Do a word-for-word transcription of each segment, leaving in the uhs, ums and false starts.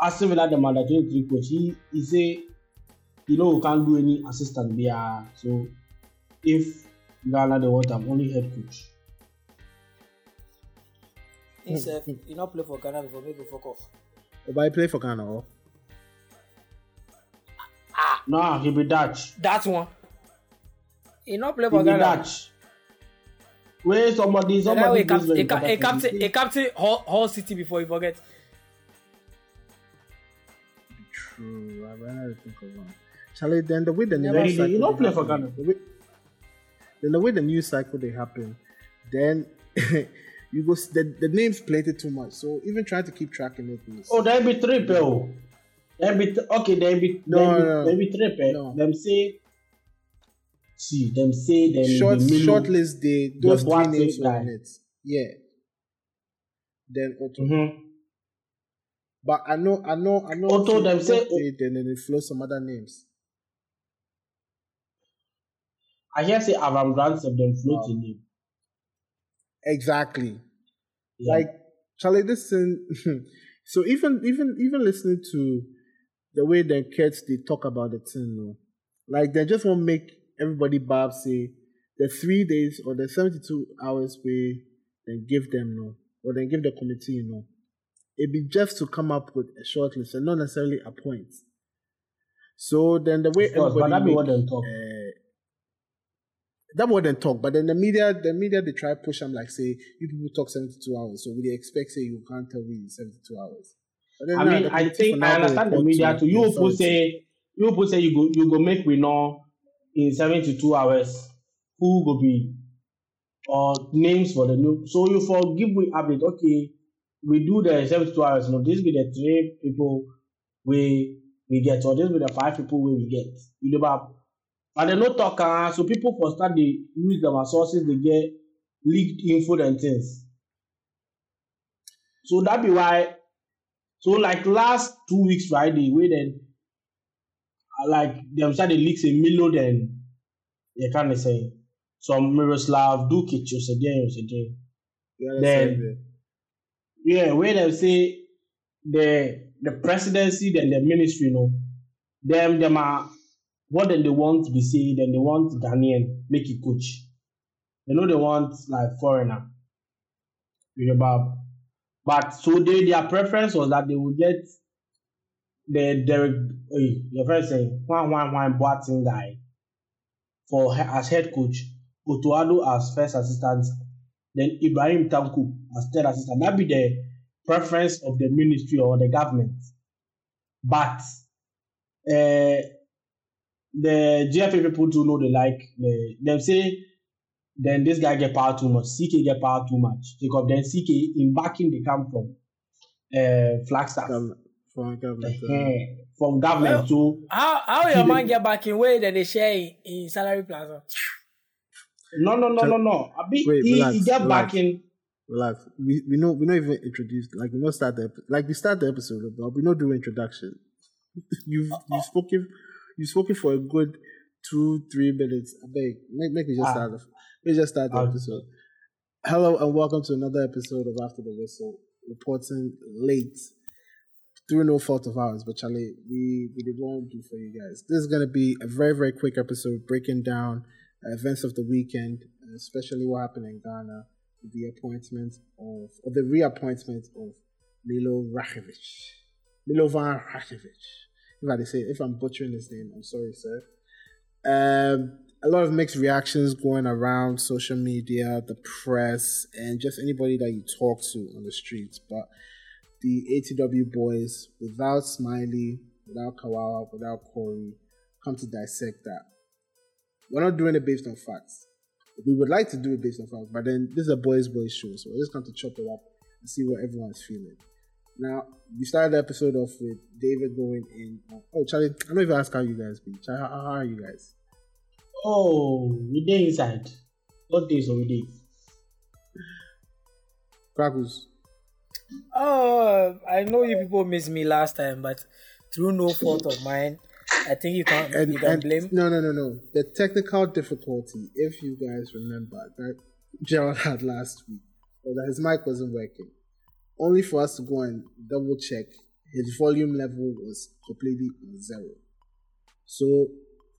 Aston Villa, the mandatory three coach, he, he say, you know, you can't do any assistant there. So if Ghana, they want, I'm only head coach. Himself, he not play for Ghana before make you fuck off. But I play for Ghana, or? Ah, no, he be Dutch. That one. He not play for Ghana. He be Dutch. Where somebody, somebody... A captain, a captain, whole city before you forget. True, I better think of one. Charlie, then the way the yeah, news cycle... You don't play happen, for Ghana. The way, then the way the news cycle they happen, then... You go. The, the names plated too much, so even trying to keep track in it. Oh, there be three people. There be th- okay. There be no, there be, no, no. There be three people. No. Them say, see them say them. Short the shortlist day. Those the three names were on it. Yeah. Then Otto. Mm-hmm. But I know, I know, I know. Otto them say. It, and then it flows some other names. I hear say Avram Grant of them floating name. Exactly. Yeah. Like, Charlie, listen. So even even even listening to the way the kids they talk about the thing, you know, like they just want to make everybody barb say the three days or the seventy-two hours we then give them, you know, or then give the committee, you know. It'd be just to come up with a short list and not necessarily a point. So then the way of course, everybody but make, what they talk. Uh, That wouldn't talk, but then the media, the media, they try to push them like, say, you people talk seventy-two hours, so we expect, say, you can't tell me in seventy-two hours. But then, I mean, I think I understand the media too. You people say, you people say, you go, you go make we know in seventy-two hours who go be or names for the new. So you for give we update. Okay, we do the seventy-two hours. No, this be the three people we we get, or this be the five people we we get. You know. And they no talk, uh, so people for start they use their sources, they get leaked info and things. So that be why. So like last two weeks, right? They waited. Like them said they leaks in Milo, then they can't say some Miroslav Dukic or something. Then yeah, where they say the the presidency, then the ministry, you know, them them are. What then they want to be saying, then they want Ghanaian, make it coach. They know they want like foreigner. You know, Bob. But so they, their preference was that they would get the Derek, uh, your friend saying, one, one, one, Boateng guy for as head coach, Otuado as first assistant, then Ibrahim Tanku as third assistant. That'd be the preference of the ministry or the government. But, uh, the G F A people too know they like the, them say then this guy get power too much, C K get power too much because then C K in backing they come from uh, Flagstaff Govern- from government uh-huh. from government well, to how how your man get backing way then they share in, in salary plaza. No no no no no. I mean, Wait, he, relax, he get relax, backing. Relax. We we know we not even introduced like we not start the like we start the episode but we not do introduction. You've uh-huh. you've spoken. You've spoken for a good two, three minutes. I beg. Make, make me just ah. start. Let me just start the ah. episode. Hello and welcome to another episode of After the Whistle. Reporting late through no fault of ours, but Charlie, we we did want to do for you guys. This is gonna be a very very quick episode breaking down events of the weekend, especially what happened in Ghana, the appointment of or the reappointment of Milo Rakovic, Milovan Rakovic. Like they say, if I'm butchering his name, I'm sorry, sir. Um, a lot of mixed reactions going around social media, the press, and just anybody that you talk to on the streets. But the A T W boys, without Smiley, without Kawawa, without Corey, come to dissect that. We're not doing it based on facts. We would like to do it based on facts, but then this is a boys' boys show, so we're just going to chop it up and see what everyone's feeling. Now, we started the episode off with David going in. Oh, Charlie, I don't even ask how you guys be. Charlie, how, how are you guys? Oh, we day inside. What days are we day? Crackles. Oh, I know you people missed me last time, but through no fault of mine, I think you can't and, you can and, blame. No, no, no, no. The technical difficulty, if you guys remember, that Gerald had last week, or that his mic wasn't working. Only for us to go and double check his volume level was completely zero. So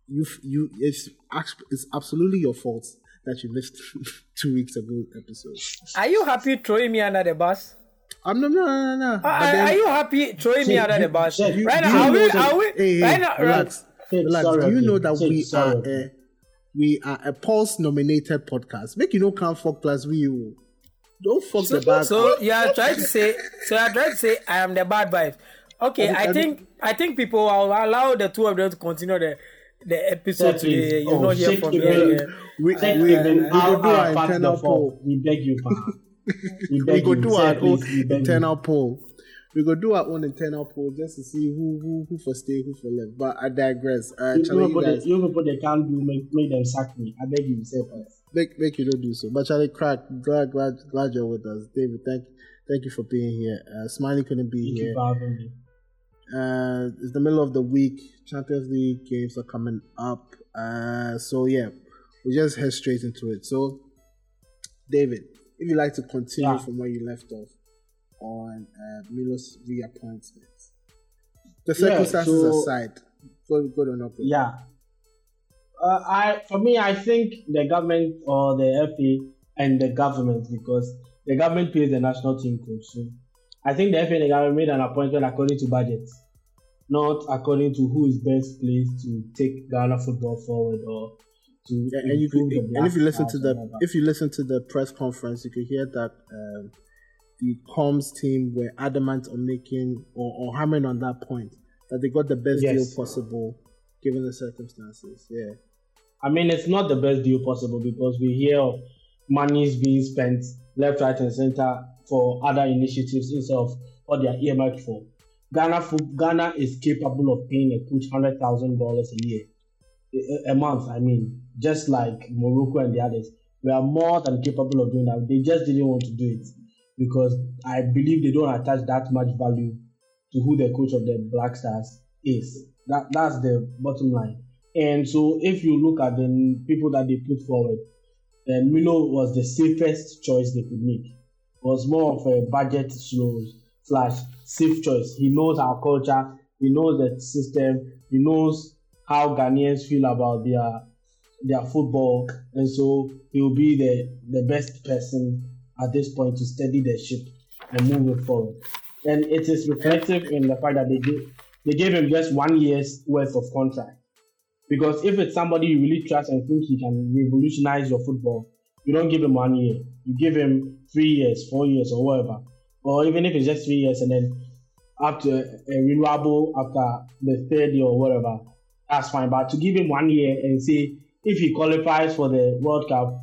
you you it's it's absolutely your fault that you missed two weeks ago episode. Are you happy throwing me under the bus? I'm no no no no. Are, are, then, are you happy throwing so me under you, the bus? So you, right now, are we? Are we? Hey, right now, relax. Hey, relax. Sorry, do you know that so we sorry. are a, we are a Pulse nominated podcast? Make you no come fuck class with you. Don't fuck so, the bad. So you are trying to say. So you are trying to say I am the bad vibe. Okay, I, I think I, I think people will allow the two of them to continue the the episode today. You oh, not hear from me. We, we, we, uh, we will do our internal poll. We beg you, pal. We, we go do our own internal poll. We go do our own internal poll just to see who who who for stay, who for left. But I digress. Uh, you Charlie, you guys, you people they can't do make, make them sack me. I beg you, say first. Make make you don't do so. But Charlie, crack. Glad glad glad you're with us, David. Thank thank you for being here. Uh, Smiley couldn't be thank here. You for having me. Uh, it's the middle of the week. Champions League games are coming up. Uh, so yeah, we just head straight into it. So, David, if you'd like to continue yeah. from where you left off on uh, Milo's reappointment, the circumstances yeah, so, aside, go go on up. Yeah, uh, I for me, I think the government or the F A and the government, because the government pays the national team coach. So I think the F A and the government made an appointment according to budget, not according to who is best placed to take Ghana football forward or to yeah, and, you could, and if you listen to the if you listen to the press conference, you could hear that um, the comms team were adamant on making or, or hammering on that point that they got the best yes. deal possible given the circumstances. Yeah, I mean it's not the best deal possible because we hear of money's being spent left, right, and center for other initiatives instead of what they are earmarked for. Ghana, Ghana is capable of paying a coach one hundred thousand dollars a year, a, a month, I mean, just like Morocco and the others. We are more than capable of doing that. They just didn't want to do it because I believe they don't attach that much value to who the coach of the Black Stars is. That That's the bottom line. And so if you look at the people that they put forward, then Milo was the safest choice they could make. Was more of a budget slow slash safe choice. He knows our culture, he knows the system, he knows how Ghanaians feel about their their football, and so he will be the, the best person at this point to steady the ship and move it forward. And it is reflective in the fact that they gave, they gave him just one year's worth of contract. Because if it's somebody you really trust and think he can revolutionize your football, you don't give him one year. You give him three years, four years, or whatever. Or even if it's just three years and then after a renewable after the third year or whatever, that's fine. But to give him one year and say if he qualifies for the World Cup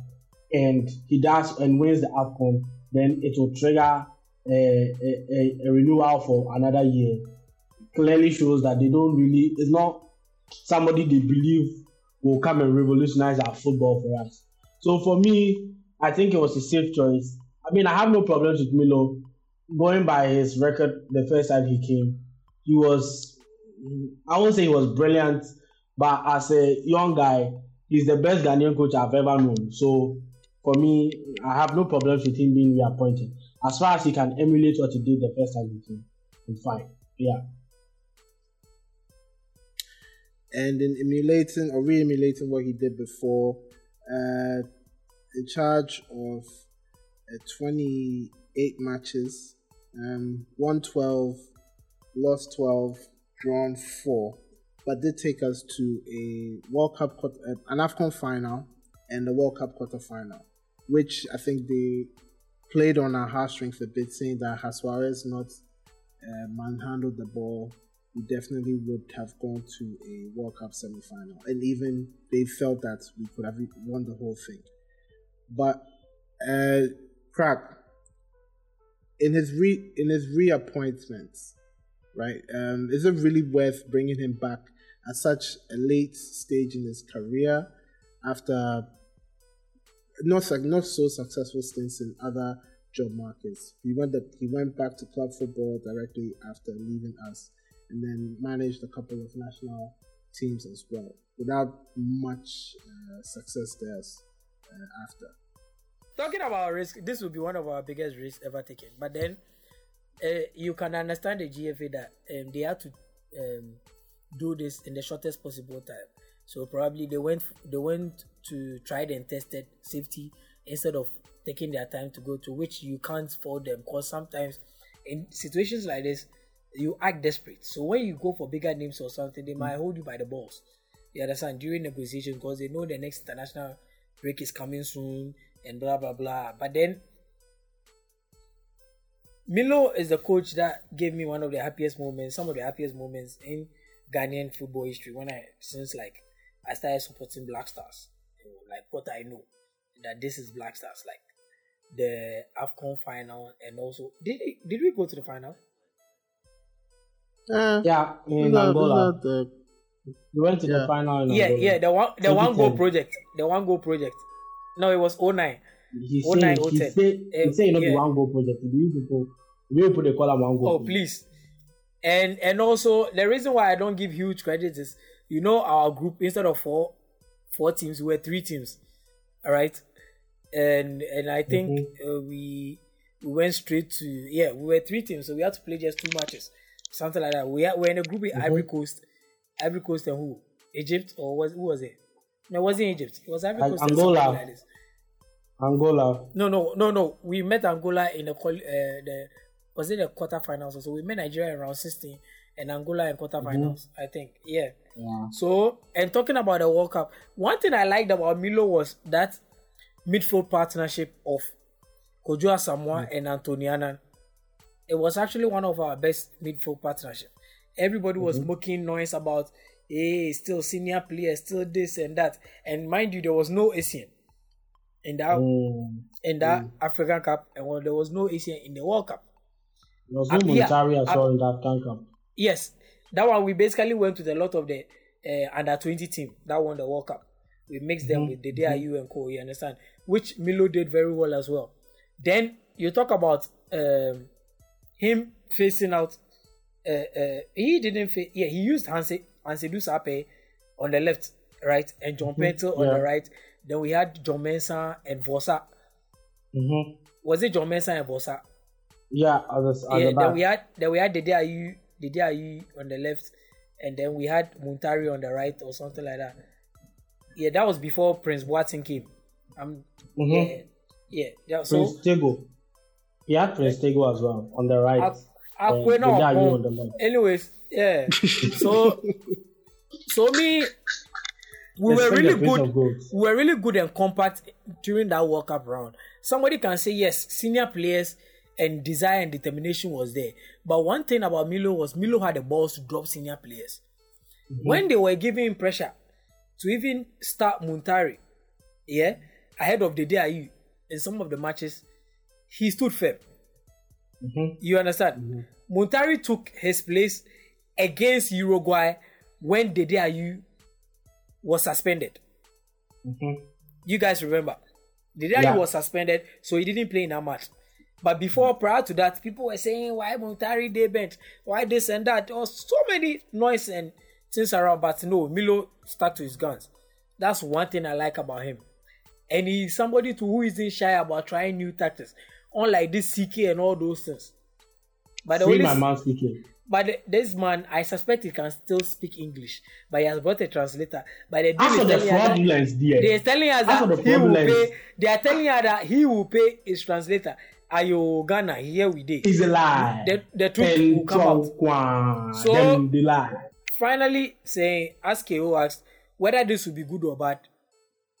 and he does and wins the AFCON, then it will trigger a, a, a renewal for another year. Clearly shows that they don't really, it's not somebody they believe will come and revolutionize our football for us. So for me, I think it was a safe choice. I mean, I have no problems with Milo. Going by his record the first time he came, he was, I won't say he was brilliant, but as a young guy, he's the best Ghanaian coach I've ever known. So for me, I have no problems with him being reappointed. As far as he can emulate what he did the first time he came, I'm fine. Yeah. And in emulating or re-emulating what he did before, uh, in charge of uh, twenty-eight matches, um, won twelve, lost twelve, drawn four, but did take us to a World Cup, uh, an AFCON final, and the World Cup quarterfinal, which I think they played on our heartstrings a bit, saying that had Suarez not uh, manhandled the ball, we definitely would have gone to a World Cup semi-final, and even they felt that we could have won the whole thing. But uh, crap, in his re in his reappointment, right? Um, is it really worth bringing him back at such a late stage in his career, after not not so successful stints in other job markets? He went the, he went back to club football directly after leaving us, and then managed a couple of national teams as well, without much uh, success there uh, after. Talking about risk, this will be one of our biggest risks ever taken. But then, uh, you can understand the G F A that um, they had to um, do this in the shortest possible time. So probably they went they went to tried and tested safety instead of taking their time to go to, which you can't fault them, because sometimes in situations like this, you act desperate. So when you go for bigger names or something, they mm. might hold you by the balls. You understand, during negotiations, because they know the next international break is coming soon and blah blah blah. But then Milo is the coach that gave me one of the happiest moments, some of the happiest moments in Ghanaian football history, when I since like I started supporting Black Stars. You know, like what I know that this is Black Stars, like the AFCON final, and also did he, did we go to the final? Uh, yeah, in no, Angola, the, we went to yeah. the final. In yeah, Angola. yeah, the one, the one goal project, the one goal project. No, it was oh nine He said, he said, he said, not yeah. the one goal project. You put, you put the column one goal. Oh, please. And and also the reason why I don't give huge credit is, you know, our group, instead of four, four teams, we were three teams. All right, and and I think mm-hmm. uh, we we went straight to yeah, we were three teams, so we had to play just two matches. Something like that. We are, we're in a group with mm-hmm. Ivory Coast, Ivory Coast and who? Egypt or was who was it? No, it wasn't Egypt. It was Ivory Coast. Angola. And like this. Angola. No, no, no, no. We met Angola in the uh, the was it the quarterfinals? So we met Nigeria in round sixteen and Angola in quarterfinals. Mm-hmm. I think, yeah. yeah. So and talking about the World Cup, one thing I liked about Milo was that midfield partnership of Kojo Asamoah mm-hmm. and Anthony Annan. It was actually one of our best midfield partnership. Everybody was mm-hmm. making noise about, hey, still senior players, still this and that. And mind you, there was no Asian in that oh. in that mm. African Cup, and well, there was no Asian in the World Cup. There was no Muntari as well in that African Cup. Yes, that one we basically went with a lot of the uh, under twenty team that won the World Cup. We mixed mm-hmm. them with the D I U mm-hmm. and co. You understand, which Milo did very well as well. Then you talk about. Um, Him facing out, uh, uh, he didn't face, yeah, he used Hanse, Hansedu Sape on the left, right, and John mm-hmm. Pentel on yeah. the right. Then we had John Mensah and Vorsah. Mm-hmm. Was it John Mensah and Vorsah? Yeah, others, yeah then, we had, then we had the D I U, the D I U on the left, and then we had Muntari on the right or something like that. Yeah, that was before Prince Boateng came. Um, mm-hmm. Yeah, yeah. That, so, Prince Tego. He had Prince Tego as well on the right. I, I um, went on, on the left. Anyways, yeah. so, so me, we Let's were really good. We were really good and compact during that World Cup round. Somebody can say yes, senior players and desire and determination was there. But one thing about Milo was Milo had the balls to drop senior players mm-hmm. when they were giving him pressure to even start Muntari. Yeah, ahead of the D I U in some of the matches. He stood firm. Mm-hmm. You understand? Mm-hmm. Muntari took his place against Uruguay when the D I U was suspended. Mm-hmm. You guys remember? The D I U yeah. was suspended, so he didn't play in that match. But before, mm-hmm. prior to that, people were saying, why Muntari they bench? Why this and that? There was so many noise and things around, but no, Milo stuck to his guns. That's one thing I like about him. And he's somebody to who isn't shy about trying new tactics. Unlike this C K and all those things. But the only, my man, C K. But the, this man, I suspect he can still speak English. But he has brought a translator. But the As for the fraudulence, dear. They are telling us that the he will pay. They are telling us that he will pay his translator. Ayo Ghana, here we did. It's a lie. The, the truth El will come out. Kwan. So, the lie. Finally, saying, ask K O asked whether this will be good or bad.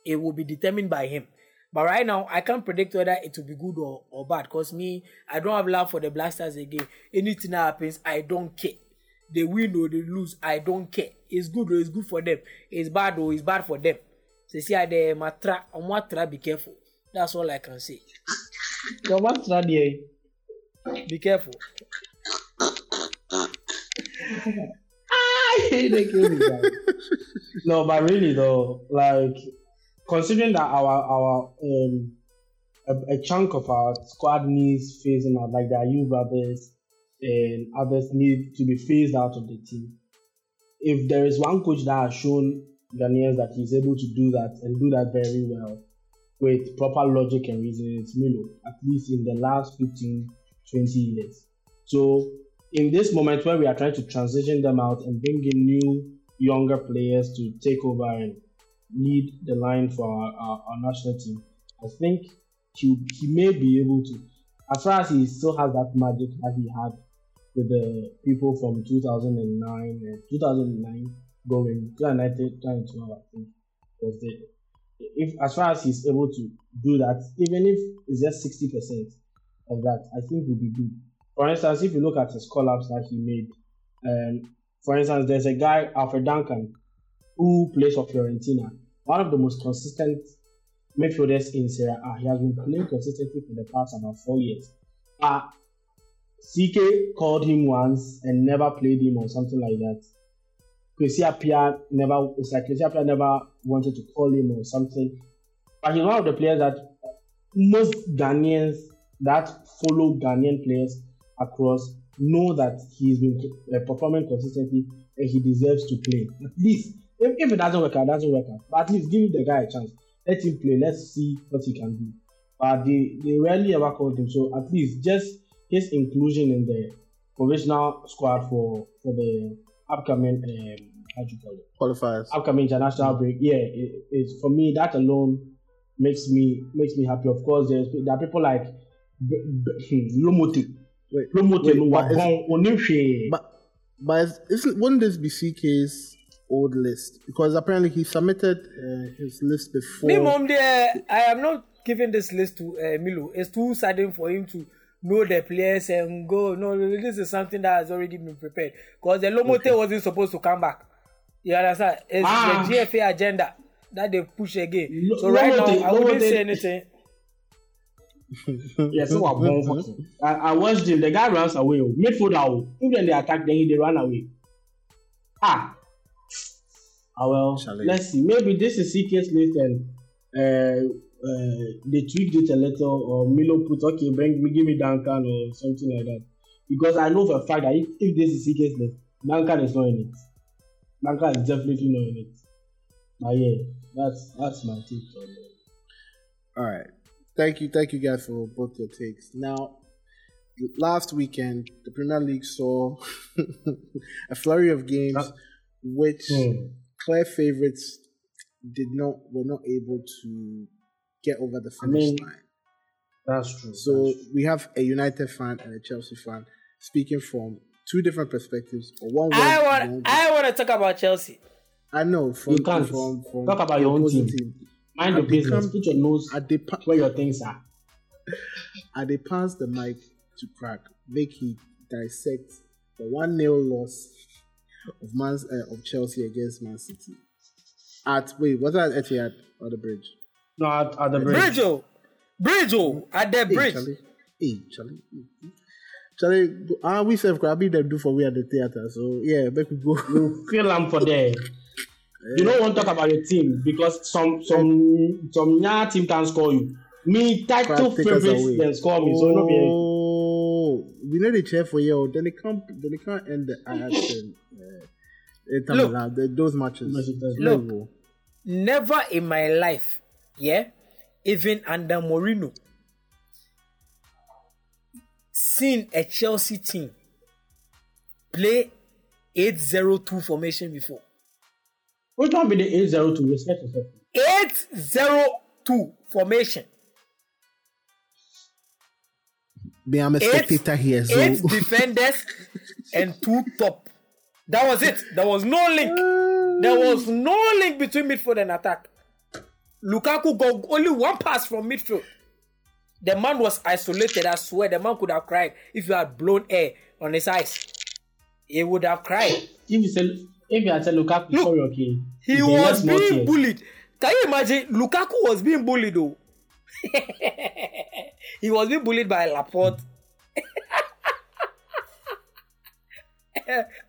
It will be determined by him. But right now, I can't predict whether it will be good or, or bad. Because me, I don't have love for the Black Stars again. Anything that happens, I don't care. They win or they lose, I don't care. It's good or it's good for them. It's bad or it's bad for them. So see, I de matra, matra, be careful. That's all I can say. Be careful. I hate the game. No, but really though, like... Considering that our our um, a, a chunk of our squad needs phasing out, like the Ayew brothers and others need to be phased out of the team. If there is one coach that has shown Ghanaians that he's able to do that and do that very well with proper logic and reason, it's Milo. At least in the last fifteen, twenty years, So in this moment where we are trying to transition them out and bring in new younger players to take over and lead the line for our, our, our national team, I think he, he may be able to, as far as he still has that magic that he had with the people from two thousand nine going, twenty twelve, I think, was the, if as far as he's able to do that, even if it's just sixty percent of that, I think would be good. For instance, if you look at his collabs that he made, um, for instance, there's a guy, Alfred Duncan, who plays for Fiorentina, one of the most consistent midfielders in Serie A. He has been playing consistently for the past about four years. Uh, C K called him once and never played him or something like that. Kwesi-Appiah never, it's like Kwesi-Appiah never wanted to call him or something. But he's one of the players that most Ghanaians that follow Ghanaian players across know that he's been uh, performing consistently and he deserves to play. At least, if, if it doesn't work out, it doesn't work out. But at least give the guy a chance. Let him play. Let's see what he can do. But they, they rarely ever called him. So at least just his inclusion in the provisional squad for, for the upcoming um, how do you call it? Qualifiers. Upcoming international mm-hmm. break. Yeah, it, it's for me that alone makes me makes me happy. Of course, there's there are people like Lomote. Wait, Lomote. But, is, but, but is, wouldn't this be C K's old list? Because apparently he submitted uh, his list before. Me, mom, dear, I am not giving this list to uh, Milo. It's too sudden for him to know the players and go. No, this is something that has already been prepared. Because the Lomote okay. wasn't supposed to come back. You understand? It's ah. the G F A agenda that they push again. L- so right Lomote, now, I wouldn't Lomote. say anything. Yes, so born I, I watched him. The guy runs away. Midfielder. Even they attack, then they run away. Ah. Ah well. Challenge. Let's see. Maybe this is C K's list, and uh, uh, they tweaked it a little, or Milo put okay, bring me, give me Duncan or something like that. Because I know for a fact that if, if this is C K's list, Duncan is not in it. Duncan is definitely not in it. But yeah, that's that's my take on it. All right. Thank you, thank you guys for both your takes. Now, last weekend, the Premier League saw a flurry of games uh, which hmm. clear favourites did not were not able to get over the finish I mean, line. That's true. So that's true. We have a United fan and a Chelsea fan speaking from two different perspectives. Or one I want, one I want to talk about Chelsea. I know. From, you can't from, from, talk about your own team. team. Mind the business. Put your nose pa- where your things are. And they pass the mic to Crack. Make he dissect the one nil loss of Man uh, of Chelsea against Man City. At wait, was that at Etihad or the Bridge? No, at, at the Bridge. Bridge, oh, Bridge, oh, at the hey, Bridge. Charlie. Hey, Charlie, mm-hmm. Charlie, ah, we serve Crack. We them do for we at the theater. So yeah, make we go. You feel them for there. You don't want to talk about your team because some some some yeah, team can score you. Me title favorites can score me, oh, so no be. We know they cheer for you. Then they can't then they can't end the action. Uh, look, the, those matches. Look, look, never in my life, yeah, even under Mourinho, seen a Chelsea team play eight zero two formation before. Which one be the eight zero two? Respect yourself. eight zero two formation. They are a spectator here. So. Eight defenders and two top. That was it. There was no link. There was no link between midfield and attack. Lukaku got only one pass from midfield. The man was isolated. I swear, the man could have cried if you had blown air on his eyes. He would have cried. If you had said Lukaku, Look, sorry, okay. He was being bullied. Can you imagine? Lukaku was being bullied, though. He was being bullied by Laporte.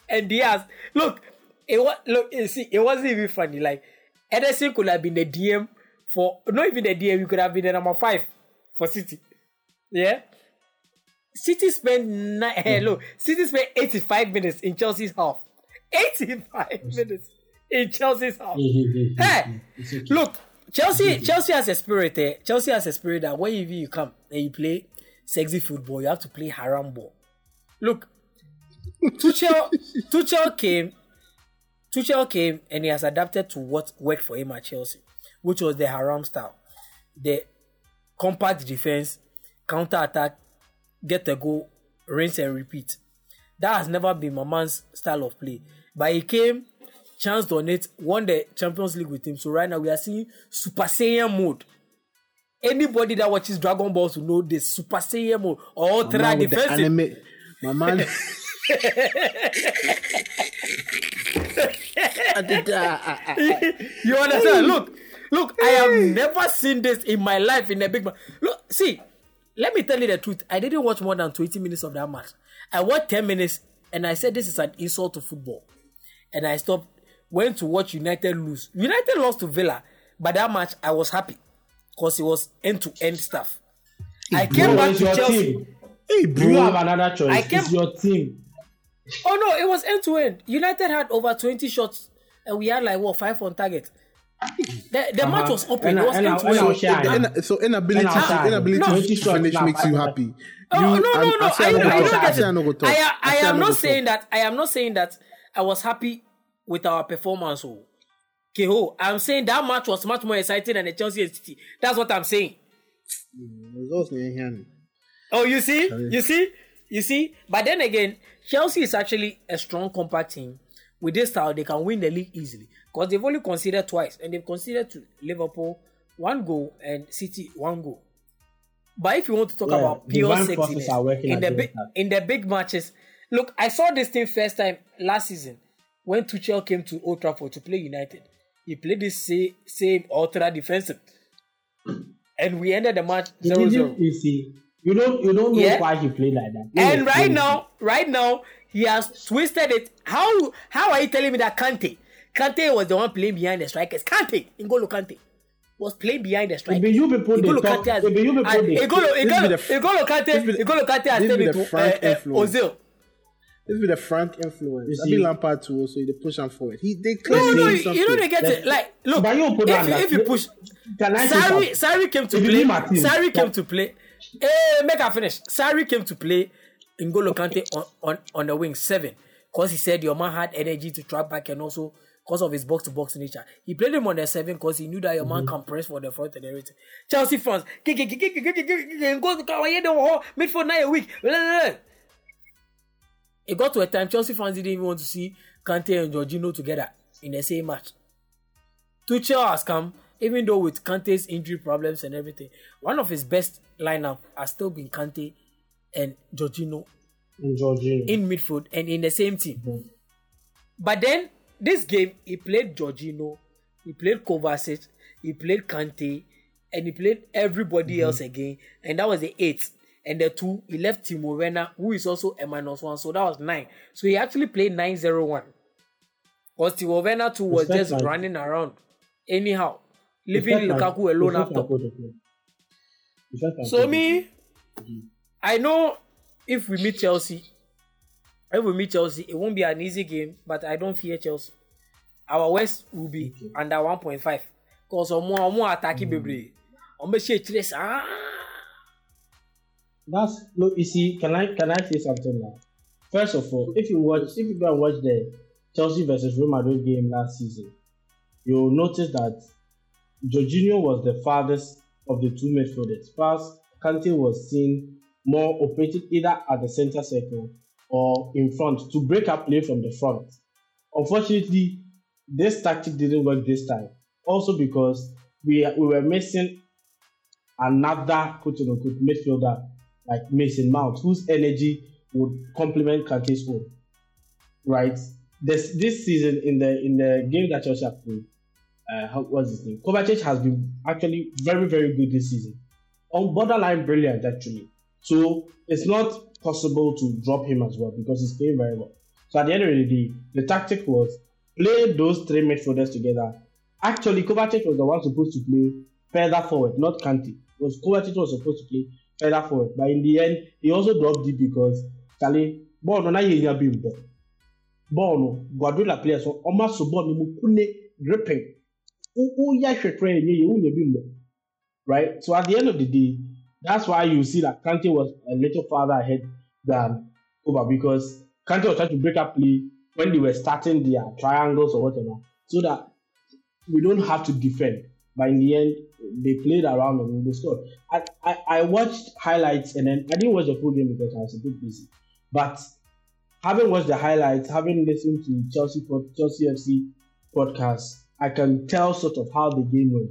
And Diaz. Look, it was look. See, it wasn't even funny. Like Edison could have been the D M for not even the D M. He could have been the number five for City. Yeah. City spent ni- mm. Look, City spent eighty-five minutes in Chelsea's half. eighty-five minutes in Chelsea's house. Hey, okay. Look, Chelsea Chelsea has a spirit eh? Chelsea has a spirit that whenever you come and you play sexy football, you have to play haram ball. Look, Tuchel, Tuchel came, Tuchel came, and he has adapted to what worked for him at Chelsea, which was the Haram style, the compact defense, counter attack, get a goal, rinse and repeat. That has never been my man's style of play. But he came, chanced on it, won the Champions League with him. So right now we are seeing Super Saiyan mode. Anybody that watches Dragon Ball will know this Super Saiyan mode. All three defensive. My man. You understand? Look, look, I have never seen this in my life in a big man. Look, see, let me tell you the truth. I didn't watch more than twenty minutes of that match. I watched ten minutes and I said this is an insult to football. And I stopped, went to watch United lose. United lost to Villa, but that match I was happy because it was end-to-end stuff. It I came back to Chelsea. Team. Hey, bro. You have another choice. I came... It's your team. Oh, no, it was end-to-end. United had over twenty shots and we had like, what, five on target. The, the uh-huh. match was open. It was end-to-end. So inability to finish makes you happy. Oh, no, no, no. I am not saying that. I am not saying that I was happy with our performance. Okay, oh, I'm saying that match was much more exciting than the Chelsea City. That's what I'm saying. Oh, you see? You see? You see? But then again, Chelsea is actually a strong, compact team. With this style, they can win the league easily. Because they've only conceded twice. And they've conceded to Liverpool one goal and City one goal. But if you want to talk yeah, about pure sexiness in the, big, in the big matches... Look, I saw this thing first time last season when Tuchel came to Old Trafford to play United. He played this same, same ultra defensive. And we ended the match zero zero. You see, you don't, you don't yeah. know why he played like that. You and right now, right now, he has twisted it. How how are you telling me that Kante? Kante was the one playing behind the strikers. Kante, N'Golo Kante, was playing behind the strikers. N'Golo Kante has taken it to Ozil. This be the Frank influence. I be Lampard too, so they push him forward. He they no, no, you, you know they get it. Like look, if, if, if you push, Sarri, Sarri came to play. Sarri came to play. Hey, make her finish. Sarri came to play N'Golo Kanté on, on, on the wing seven because he said your man had energy to track back and also because of his box to box nature. He played him on the seven because he knew that your mm-hmm. man can press for the front and everything. Chelsea fans, kick kick kick kick kick kick kick N'Golo Kanté made for nine a week. It got to a time Chelsea fans didn't even want to see Kante and Jorginho together in the same match. Tuchel has come, even though with Kante's injury problems and everything, one of his best lineup has still been Kante and Jorginho, and Jorginho. in midfield and in the same team. Mm-hmm. But then, this game, he played Jorginho, he played Kovacic, he played Kante, and he played everybody mm-hmm. else again. And that was the eighth. And the two, he left Timo Werner, who is also a minus one. So that was nine. So he actually played nine zero one. Because Timo Werner too was just like running around. Anyhow. Leaving Lukaku like, alone after. Like so like me, mm-hmm. I know if we meet Chelsea, if we meet Chelsea, it won't be an easy game. But I don't fear Chelsea. Our West will be okay. Under one point five. Because I'm more attacking, baby. I'm going to chase. That's look. You see, can I can I say something now? First of all, if you watch, if you go and watch the Chelsea versus Real Madrid game last season, you'll notice that Jorginho was the farthest of the two midfielders. Plus, Kante was seen more operated either at the center circle or in front to break up play from the front. Unfortunately, this tactic didn't work this time. Also because we we were missing another quote-unquote midfielder. Like Mason Mount, whose energy would complement Kante's own, right? This this season in the in the game that Chelsea played, uh, how was his name? Kovacic has been actually very very good this season, on borderline brilliant actually. So it's not possible to drop him as well because he's playing very well. So at the end of the day, the tactic was play those three midfielders together. Actually, Kovacic was the one supposed to play further forward, not Kante. It was Kovacic was supposed to play. Further forward, but in the end, he also dropped it because Charlie, ball no na yenya bim do, ball no Guardiola players so almost ball ni mukune gripping, u u ya shetre ni u ne bim do, right? So at the end of the day, that's why you see that Kante was a little farther ahead than over, because Kante was trying to break up play when they were starting their triangles or whatever, so that we don't have to defend. But in the end, they played around and they scored. I, I, I watched highlights, and then I didn't watch the full game because I was a bit busy. But having watched the highlights, having listened to Chelsea Chelsea F C podcast, I can tell sort of how the game went.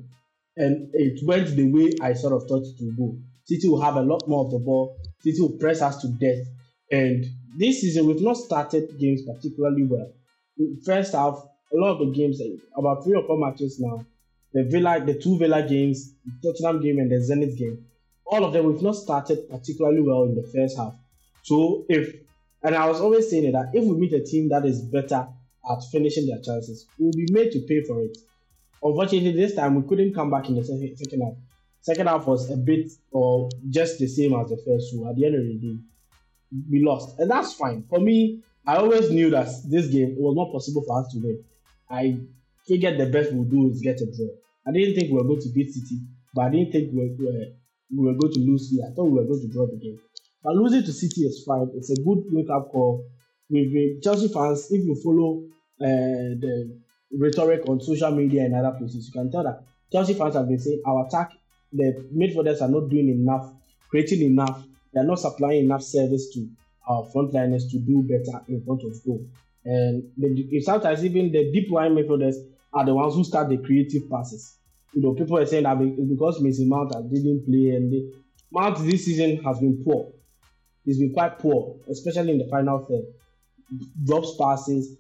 And it went the way I sort of thought it would go. City will have a lot more of the ball. City will press us to death. And this season, we've not started games particularly well. First half, a lot of the games, about three or four matches now, the Villa, the two Villa games, the Tottenham game and the Zenit game, all of them, we've not started particularly well in the first half. So if, and I was always saying that if we meet a team that is better at finishing their chances, we'll be made to pay for it. Unfortunately, this time we couldn't come back in the second half. Second half was a bit or just the same as the first two. At the end of the day, we lost. And that's fine. For me, I always knew that this game, it was not possible for us to win. I figured the best we'll do is get a draw. I didn't think we were going to beat City, but I didn't think we were, we were going to lose here. I thought we were going to draw the game. But losing to City is fine. It's a good wake-up call. With uh, Chelsea fans, if you follow uh, the rhetoric on social media and other places, you can tell that Chelsea fans have been saying our attack, the midfielders are not doing enough, creating enough. They are not supplying enough service to our frontliners to do better in front of goal. And the, sometimes even the deep line midfielders are the ones who start the creative passes. You know, people are saying that because Mason Mount didn't play, and they, Mount this season has been poor. He's been quite poor, especially in the final third. Drops passes,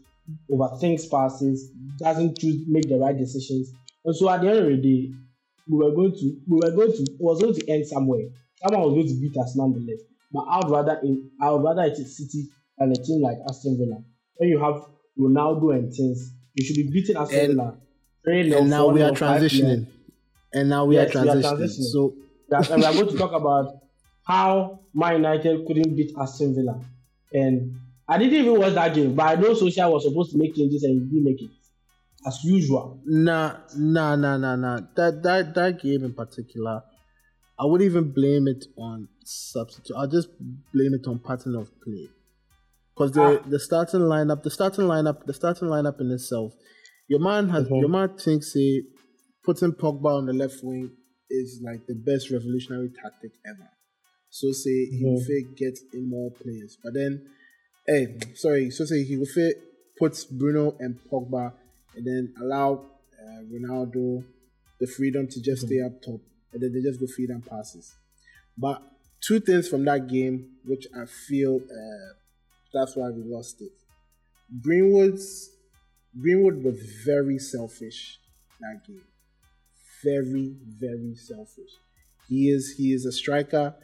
overthinks passes, doesn't choose, make the right decisions. And so at the end of the day, we were going to, we were going to, it was going to end somewhere. Someone was going to beat us nonetheless. But I'd rather, in, I'd rather it is City and a team like Aston Villa. When you have Ronaldo and things, you should be beating Aston and, Villa. And, and now we are transitioning. And now we, yes, are, transitioning. we are transitioning. So that, and we are going to talk about how Man United couldn't beat Aston Villa. And I didn't even watch that game, but I know Solskjaer was supposed to make changes and he didn't make it, as usual. Nah, nah, nah, nah, nah. That that that game in particular, I wouldn't even blame it on substitute. I'll just blame it on pattern of play, because the, ah. the starting lineup, the starting lineup, the starting lineup in itself, your man has mm-hmm. your man thinks he putting Pogba on the left wing is like the best revolutionary tactic ever. So say mm-hmm. he will fit get in more players, but then. Hey, sorry. So say he will fit puts Bruno and Pogba, and then allow uh, Ronaldo the freedom to just mm-hmm. stay up top, and then they just go freedom passes. But two things from that game, which I feel uh, that's why we lost it. Greenwood's Greenwood was very selfish that game. Very, very selfish. He is he is a striker.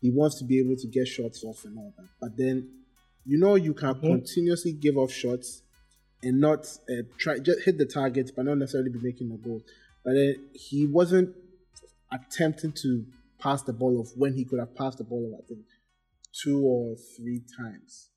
He wants to be able to get shots off and all that, but then. You know, you can mm-hmm. continuously give off shots and not uh, try, just hit the target, but not necessarily be making a goal. But then he wasn't attempting to pass the ball off when he could have passed the ball off, I think, two or three times.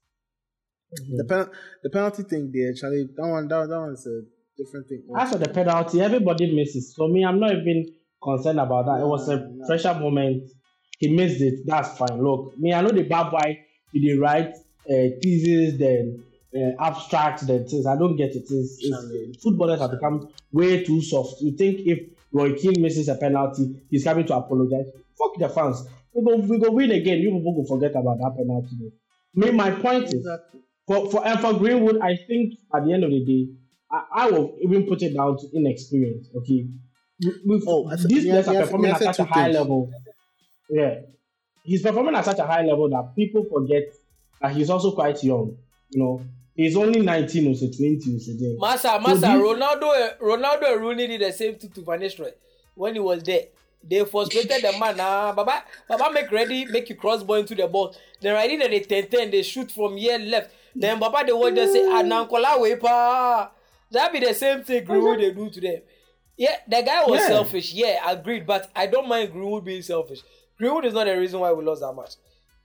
Mm-hmm. The, pen, the penalty thing there, Charlie, that one, that, that one's a different thing. As for the penalty, everybody misses. For me, I'm not even concerned about that. No, it was a no. pressure moment. He missed it. That's fine. Look, me, I know the bad boy to the right. Uh, thesis, then uh, abstracts, then things. I don't get it. It's, it's, footballers have become way too soft. You think if Roy Keane misses a penalty, he's coming to apologize? Fuck the fans. We go, we go win again. You people go forget about that penalty. Me, my point is, exactly. for for and for Greenwood, I think at the end of the day, I, I will even put it down to inexperience. Okay, we, oh, these yeah, players yeah, are performing yeah, at such a high things. level. Yeah, he's performing at such a high level that people forget. Uh, he's also quite young, you know. He's only nineteen or so, twenty or so. Massa, Massa, so Ronaldo, Ronaldo and Rooney did the same thing to Van Nistelrooy when he was there. They frustrated the man. Ah, Baba, Baba, make ready, make you crossbow into the ball. Then right in the ten ten, they shoot from here left. Then Baba, they would just say, "Anankola wepa." That be the same thing Greenwood they do to them. Yeah, the guy was yeah. selfish. Yeah, agreed. But I don't mind Greenwood being selfish. Greenwood is not the reason why we lost that match.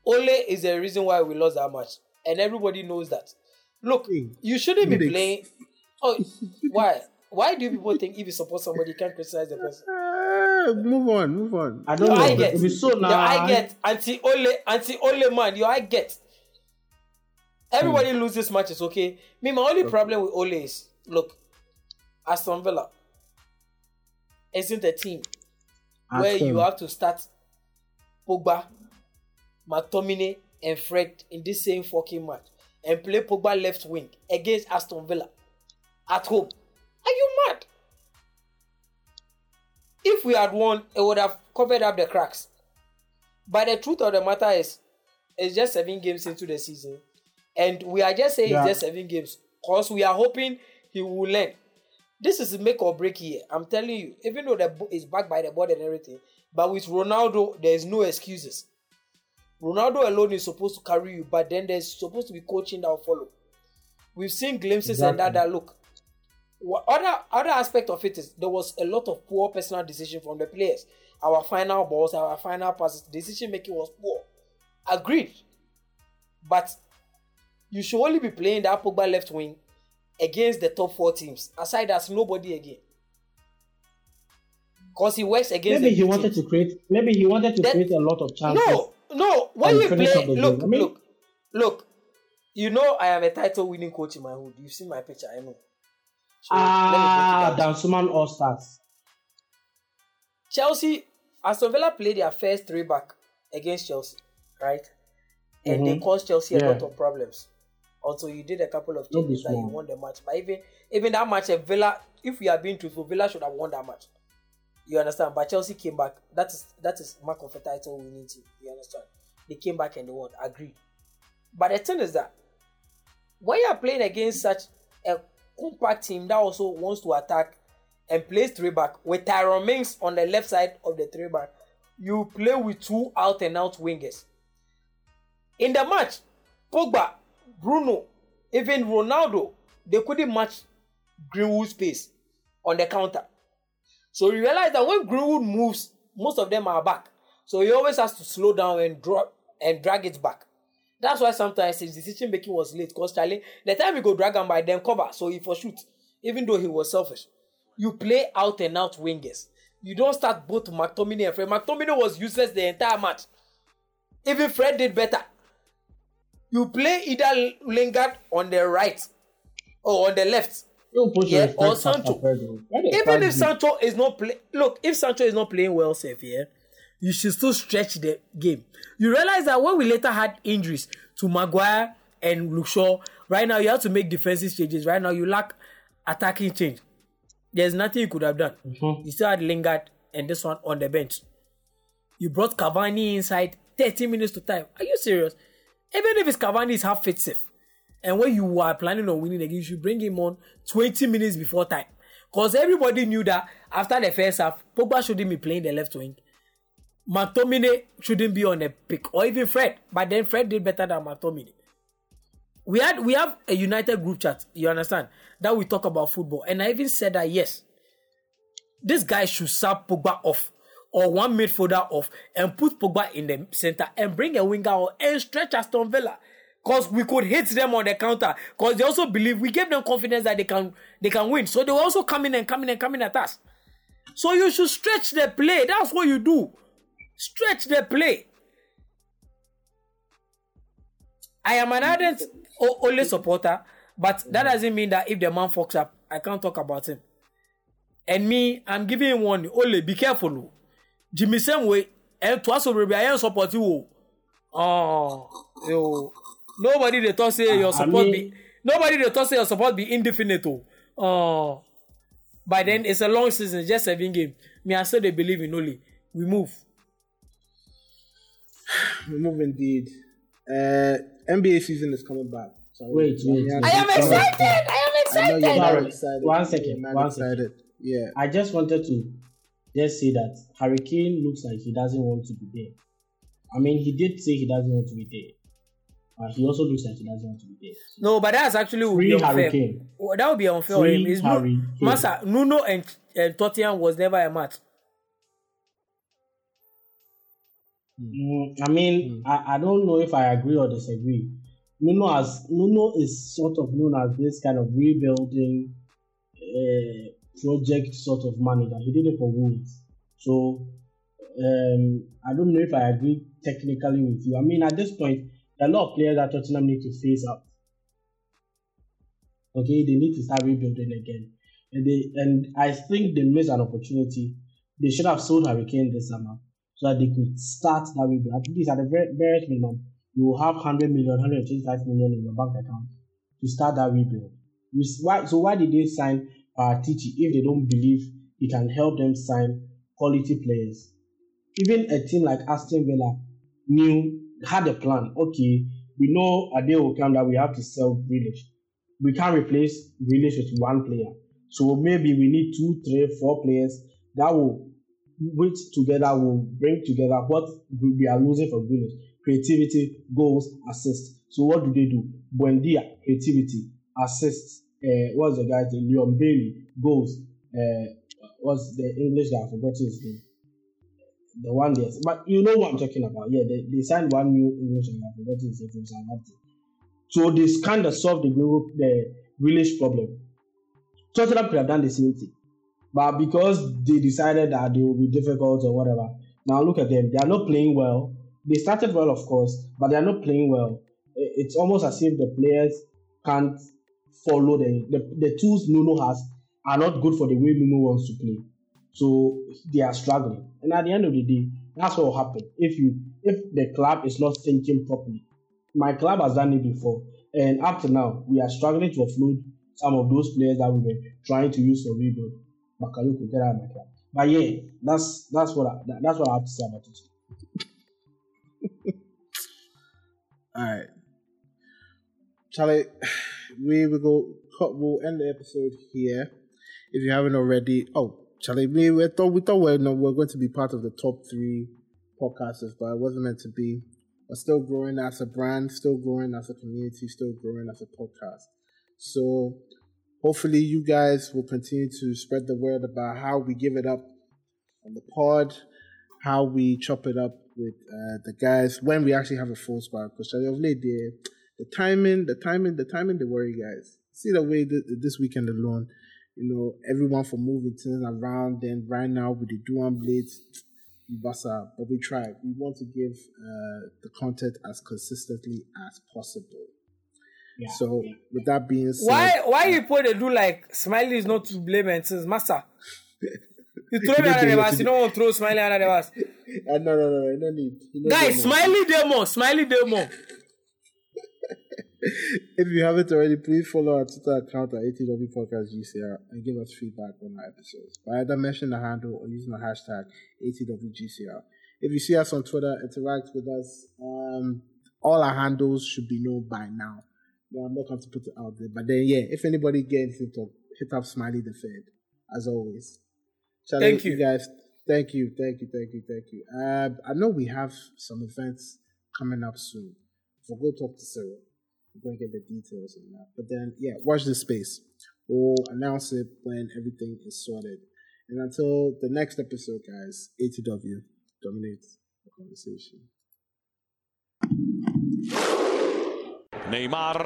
Ole is the reason why we lost that match, and everybody knows that. Look, you shouldn't be playing. Oh, why? Why do people think if you support somebody, you can't criticize the person? Uh, move on, move on. I don't know. I get. So I get. Anti Ole, anti Ole man. You, I get. Everybody mm. loses matches, okay? Me, my only okay. problem with Ole is, look, Aston Villa isn't a team Aston. where you have to start Pogba, McTominay, and Fred in this same fucking match and play Pogba left wing against Aston Villa at home. Are you mad? If we had won, it would have covered up the cracks. But the truth of the matter is, it's just seven games into the season. And we are just saying yeah. it's just seven games because we are hoping he will learn. This is make or break year. I'm telling you, even though the it's backed by the board and everything, but with Ronaldo, there is no excuses. Ronaldo alone is supposed to carry you, but then there's supposed to be coaching that will follow. We've seen glimpses exactly. and that that look. Other other aspect of it is there was a lot of poor personal decision from the players. Our final balls, our final passes, decision making was poor. Agreed. But you should only be playing that Pogba left wing against the top four teams. Aside, there's nobody again. Because he works against maybe the he wanted teams. to create maybe he wanted to that, create a lot of chances. No, no, when you play look, I mean, look, look, you know I am a title winning coach in my hood. You've seen my picture, I know. So ah, Dansuman All Stars. Chelsea, Aston Villa played their first three back against Chelsea, right? And mm-hmm. they caused Chelsea yeah. a lot of problems. Until you did a couple of things that you won the match. But even even that match, if Villa, if we have been truthful, Villa should have won that match. You understand? But Chelsea came back. That is that is mark of a title winning team. You understand? They came back and they won. Agreed. But the thing is that when you are playing against such a compact team that also wants to attack and plays three back with Tyrone Mings on the left side of the three back, you play with two out and out wingers. In the match, Pogba, Bruno, even Ronaldo, they couldn't match Greenwood's pace on the counter. So you realize that when Greenwood moves, most of them are back. So he always has to slow down and drop and drag it back. That's why sometimes his decision making was late. Because Charlie, the time he go drag him by them cover, so he forshoot, even though he was selfish. You play out and out wingers. You don't start both McTominay and Fred. McTominay was useless the entire match. Even Fred did better. You play either Lingard on the right or on the left, yeah, or Sancho. Even if Sancho is not play, look, if Sancho is not playing well, safe here, yeah, you should still stretch the game. You realize that when we later had injuries to Maguire and Luke Shaw, right now you have to make defensive changes. Right now you lack attacking change. There's nothing you could have done. Mm-hmm. You still had Lingard and this one on the bench. You brought Cavani inside thirty minutes to time. Are you serious? Even if it's Cavani is half fit safe, and when you are planning on winning again, you should bring him on twenty minutes before time. Because everybody knew that after the first half, Pogba shouldn't be playing the left wing. McTominay shouldn't be on the pick, or even Fred. But then Fred did better than McTominay. We had we have a United group chat, you understand, that we talk about football. And I even said that, yes, this guy should sub Pogba off, or one midfielder off, and put Pogba in the center and bring a winger on and stretch Aston Villa. Because we could hit them on the counter. Because they also believe, we gave them confidence that they can they can win. So they were also coming and coming and coming at us. So you should stretch the play. That's what you do. Stretch the play. I am an ardent Ole supporter, but that doesn't mean that if the man fucks up, I can't talk about him. And me, I'm giving him one. Ole, be careful. Jimmy same way, and to us over I support you. Oh, yo. Nobody they thought say your support I mean, be nobody they thought say your support be indefinite. Oh, by then it's a long season, just seven games. Me, I said they believe in Ole. We move. We move indeed. Uh, N B A season is coming back. So wait, wait, wait. I am excited. I am excited. I Harry, excited. One second. One excited. second. Yeah. I just wanted to just say that Harry Kane looks like he doesn't want to be there. I mean, he did say he doesn't want to be there. But he also looks like he doesn't want to be there. So no, but that's actually would be unfair. Well, that would be unfair. Free Harry no, Kane. Massa, Nuno and, and Tottenham was never a match. Mm, I mean, mm. I, I don't know if I agree or disagree. Nuno has Nuno is sort of known as this kind of rebuilding uh, project sort of manager. He did it for Wolves, so um, I don't know if I agree technically with you. I mean, at this point, there are a lot of players that Tottenham need to face up Okay, they need to start rebuilding again. And they and I think they missed an opportunity. They should have sold Harry Kane this summer so that they could start that rebuild. At least at the very, very minimum, you will have one hundred million, one hundred twenty-five million in your bank account to start that rebuild. You, why, so why did they sign Paratici if they don't believe he can help them sign quality players? Even a team like Aston Villa knew, had a plan. Okay, we know a day will come that we have to sell Grealish. We can't replace Grealish with one player. So maybe we need two, three, four players that will, which together will bring together what we are losing for Grealish. Creativity, goals, assists. So what do they do? Buendia, creativity, assists. Uh, what's the guy's name? Leon Bailey, goals. Uh, what's the English guy? I forgot his name. The one, yes. But you know what I'm talking about. Yeah, they, they signed one new English guy. I forgot his name. So this kind of solved the group, the Grealish problem. Tottenham could have done the same thing. But because they decided that they will be difficult or whatever, now look at them. They are not playing well. They started well, of course, but they are not playing well. It's almost as if the players can't follow them. The, the tools Nuno has are not good for the way Nuno wants to play. So they are struggling. And at the end of the day, that's what will happen if you if the club is not thinking properly. My club has done it before. And up to now, we are struggling to offload some of those players that we were trying to use for rebuild. Bakayoko, get out of my club. But yeah, that's that's what I, that's what I have to say about it. All right, Charlie, we will go. We'll end the episode here. If you haven't already, oh, Charlie, we, we thought we thought we're no, we're going to be part of the top three podcasters, but it wasn't meant to be. We're still growing as a brand, still growing as a community, still growing as a podcast. So hopefully you guys will continue to spread the word about how we give it up on the pod, how we chop it up with uh, the guys when we actually have a full squad. Because the, the timing, the timing, the timing, they worry, guys. See the way th- this weekend alone, you know, everyone for moving things around. Then right now with the Duan Blades, we bust up, but we try. We want to give uh, the content as consistently as possible. Yeah, so yeah. With that being said, why why you put a do like Smiley is not to blame and says Master? You throw me under the bus. You don't want to throw Smiley under the bus. Uh, no no no, no need. You know guys, demo. Smiley demo, Smiley demo. If you haven't already, please follow our Twitter account at A T W Podcast G C R and give us feedback on our episodes by either mentioning the handle or using the hashtag A T W G C R. If you see us on Twitter, interact with us. Um, all our handles should be known by now. Yeah, I'm not going to put it out there. But then, yeah, if anybody gets it up, hit up Smiley the Fed, as always. Charlie, thank you. you guys. Thank you, thank you, thank you, thank you. Uh, I know we have some events coming up soon. So go talk to Sarah. We're going to get the details on that. But then, yeah, watch this space. We'll announce it when everything is sorted. And until the next episode, guys, A T W dominates the conversation. Neymar,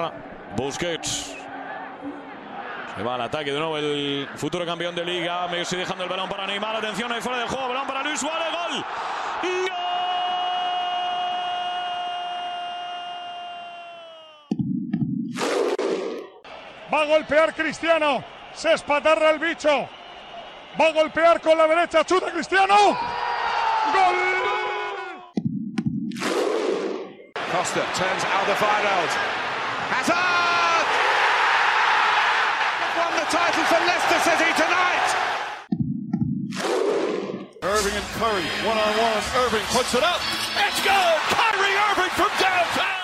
Busquets. Se va al ataque de nuevo el futuro campeón de Liga. Messi dejando el balón para Neymar. Atención, ahí fuera del juego. Balón para Luis Suárez. ¡Gol! ¡Gol! Va a golpear Cristiano. Se espatarra el bicho. Va a golpear con la derecha. ¡Chuta Cristiano! ¡Gol! Costa turns Alderweireld. Hazard! Won the title for Leicester City tonight! Irving and Curry, one-on-one. Irving puts it up. It's good! Kyrie Irving from downtown!